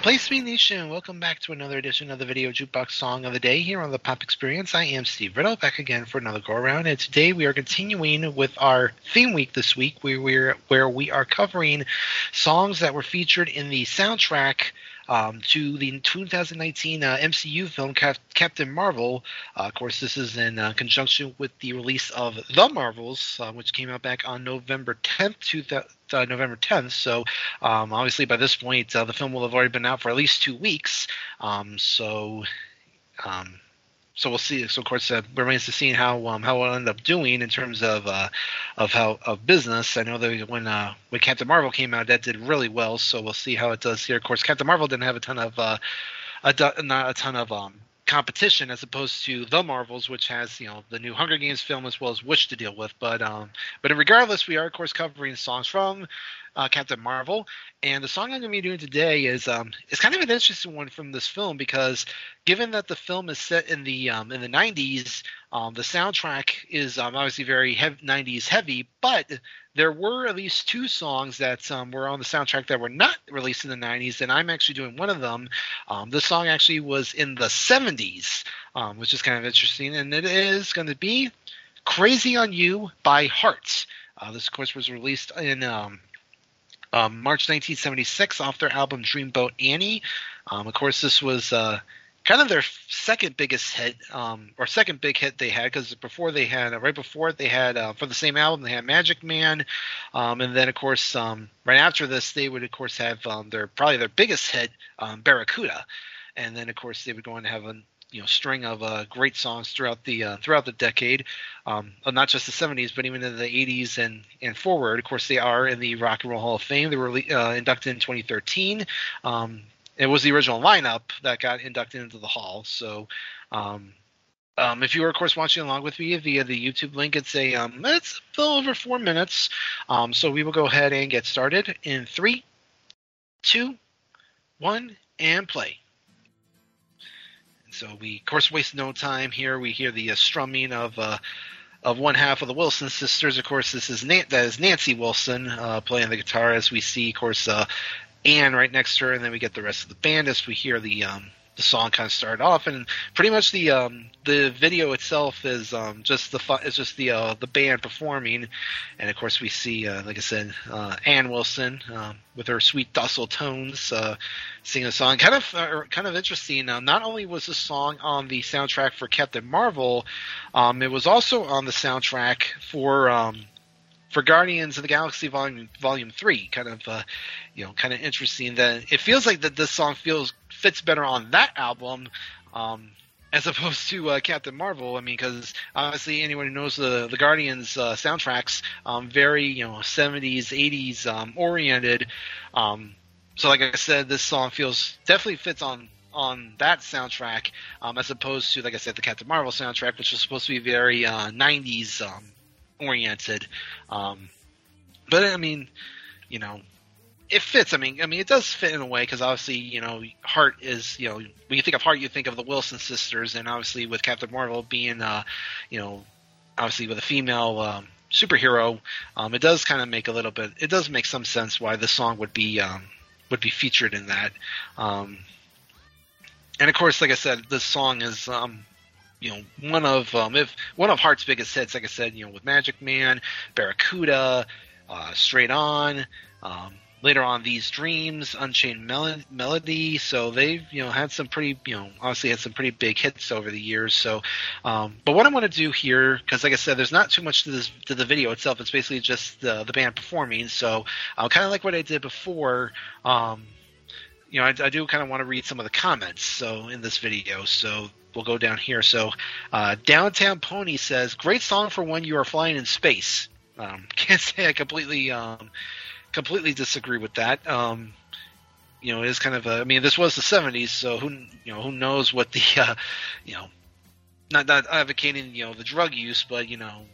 Place to Be Nation, welcome back to another edition of the Video Jukebox Song of the Day here on the Pop Experience. I am Steve Riddle, back again for another go-around, and today we are continuing with our theme week this week, where we are covering songs that were featured in the soundtrack to the 2019 MCU film Captain Marvel. Of course, this is in conjunction with the release of The Marvels, which came out back on November 10th. So obviously by this point, the film will have already been out for at least 2 weeks. So we'll see. So of course, remains to see how it'll end up doing in terms of business. I know that when Captain Marvel came out, that did really well. So we'll see how it does here. Of course, Captain Marvel didn't have a ton of competition as opposed to The Marvels, which has the new Hunger Games film as well as Wish to deal with. But regardless, we are of course covering songs from Captain Marvel, and the song I'm going to be doing today is it's kind of an interesting one from this film, because given that the film is set in the 90s, the soundtrack is obviously very 90s heavy, but there were at least two songs that were on the soundtrack that were not released in the 90s, and I'm actually doing one of them. This song actually was in the 70s, which is kind of interesting, and it is going to be Crazy on You by Heart. This of course was released in March 1976 off their album Dreamboat Annie. Of course, this was kind of their second big hit they had, because right before it they had for the same album they had Magic Man, and then of course right after this they would of course have their biggest hit, Barracuda, and then of course they would go on to have a string of great songs throughout the decade, not just the 70s, but even in the 80s and forward. Of course, they are in the Rock and Roll Hall of Fame. They were inducted in 2013. It was the original lineup that got inducted into the hall. So, if you were, of course, watching along with me via the YouTube link, it's a little over 4 minutes. So we will go ahead and get started in 3, 2, 1, and play. So we, of course, waste no time here. We hear the strumming of one half of the Wilson sisters. Of course, this is Nancy Wilson playing the guitar, as we see, of course, Ann right next to her, and then we get the rest of the band as we hear the song kind of start off. And pretty much the video itself is just the band performing, and of course we see, like I said, Ann Wilson with her sweet docile tones singing a song. Kind of interesting. Not only was this song on the soundtrack for Captain Marvel, it was also on the soundtrack for Guardians of the Galaxy Volume 3, kind of interesting that it feels like that this song fits better on that album as opposed to Captain Marvel. I mean, because obviously anyone who knows the Guardians soundtracks, very 70s, 80s oriented. So, like I said, this song definitely fits on that soundtrack as opposed to, like I said, the Captain Marvel soundtrack, which was supposed to be very 90s. Oriented, but I mean, it fits. I mean, it does fit in a way, because obviously, Heart is, when you think of Heart, you think of the Wilson sisters, and obviously with Captain Marvel being, obviously with a female superhero, it does kind of make it does make some sense why the song would be featured in that. And of course, like I said, this song is. One of Heart's biggest hits, like I said, with Magic Man, Barracuda, Straight On, later on These Dreams, Unchained Melody. So they've had some pretty big hits over the years. So, but what I want to do here, because like I said, there's not too much to the video itself. It's basically just the band performing. So kind of like what I did before. I do kind of want to read some of the comments. So in this video, so. We'll go down here. So Downtown Pony says, great song for when you are flying in space. Can't say I completely disagree with that. you know, it is kind of a, I mean, this was the 70s, so who knows what the, not advocating, the drug use, but, a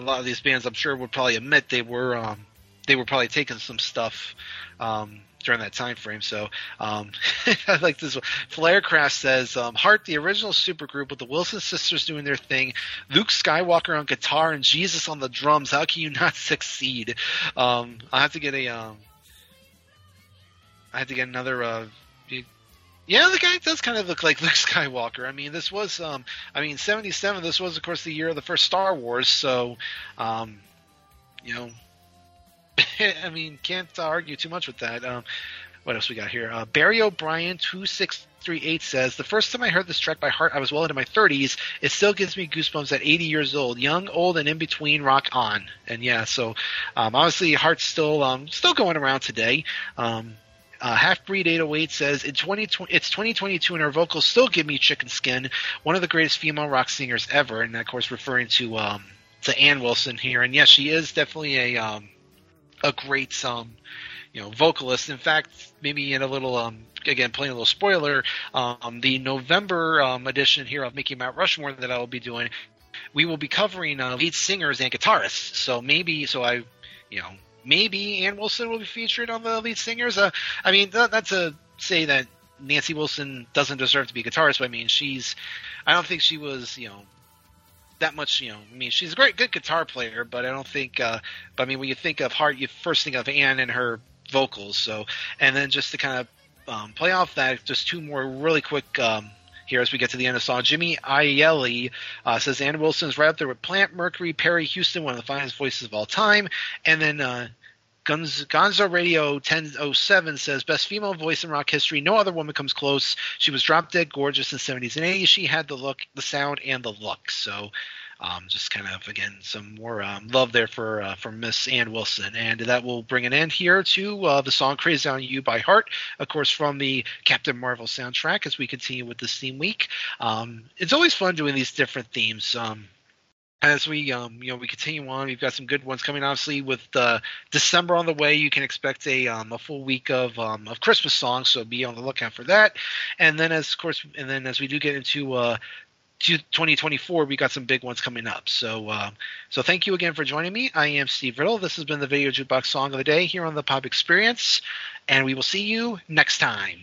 lot of these bands, I'm sure, would probably admit they were probably taking some stuff during that time frame. So I like this one. Flaircraft says, Heart, the original supergroup with the Wilson sisters doing their thing, Luke Skywalker on guitar and Jesus on the drums. How can you not succeed? I have to get another yeah, the guy does kind of look like Luke Skywalker. I mean, this was, 77, this was, of course, the year of the first Star Wars, so, I mean, can't argue too much with that. What else we got here? Barry O'Brien, 2638, says, the first time I heard this track by Heart, I was well into my 30s. It still gives me goosebumps at 80 years old. Young, old, and in between, rock on. And yeah, so, obviously, Heart's still going around today. Halfbreed 808 says, it's 2022 and her vocals still give me chicken skin, one of the greatest female rock singers ever. And, of course, referring to Ann Wilson here. And, yes, she is definitely a great vocalist. In fact, maybe in a little again, playing a little spoiler, the November edition here of Mickey Mouse Rushmore that I will be doing, we will be covering lead singers and guitarists. So maybe – maybe Ann Wilson will be featured on the lead singers. Not to say that Nancy Wilson doesn't deserve to be a guitarist, but I mean, I don't think she was, that much, she's a good guitar player, but I don't think, when you think of Heart, you first think of Ann and her vocals. So, and then just to kind of play off that, just two more really quick, here as we get to the end of the song. Jimmy Ielli says Ann Wilson's right up there with Plant, Mercury, Perry, Houston, one of the finest voices of all time. And then Gonzo Radio 1007 says, best female voice in rock history. No other woman comes close. She was drop dead gorgeous in the 70s and 80s. She had the look, the sound, and the look. So just kind of, again, some more love there for Miss Ann Wilson. And that will bring an end here to the song Crazy on You by Heart, of course, from the Captain Marvel soundtrack as we continue with this theme week. It's always fun doing these different themes. As we, we continue on, we've got some good ones coming. Obviously, with December on the way, you can expect a full week of Christmas songs. So be on the lookout for that. And then, as we do get into 2024, we got some big ones coming up. So, so thank you again for joining me. I am Steve Riddle. This has been the Video Jukebox Song of the Day here on the Pop Experience, and we will see you next time.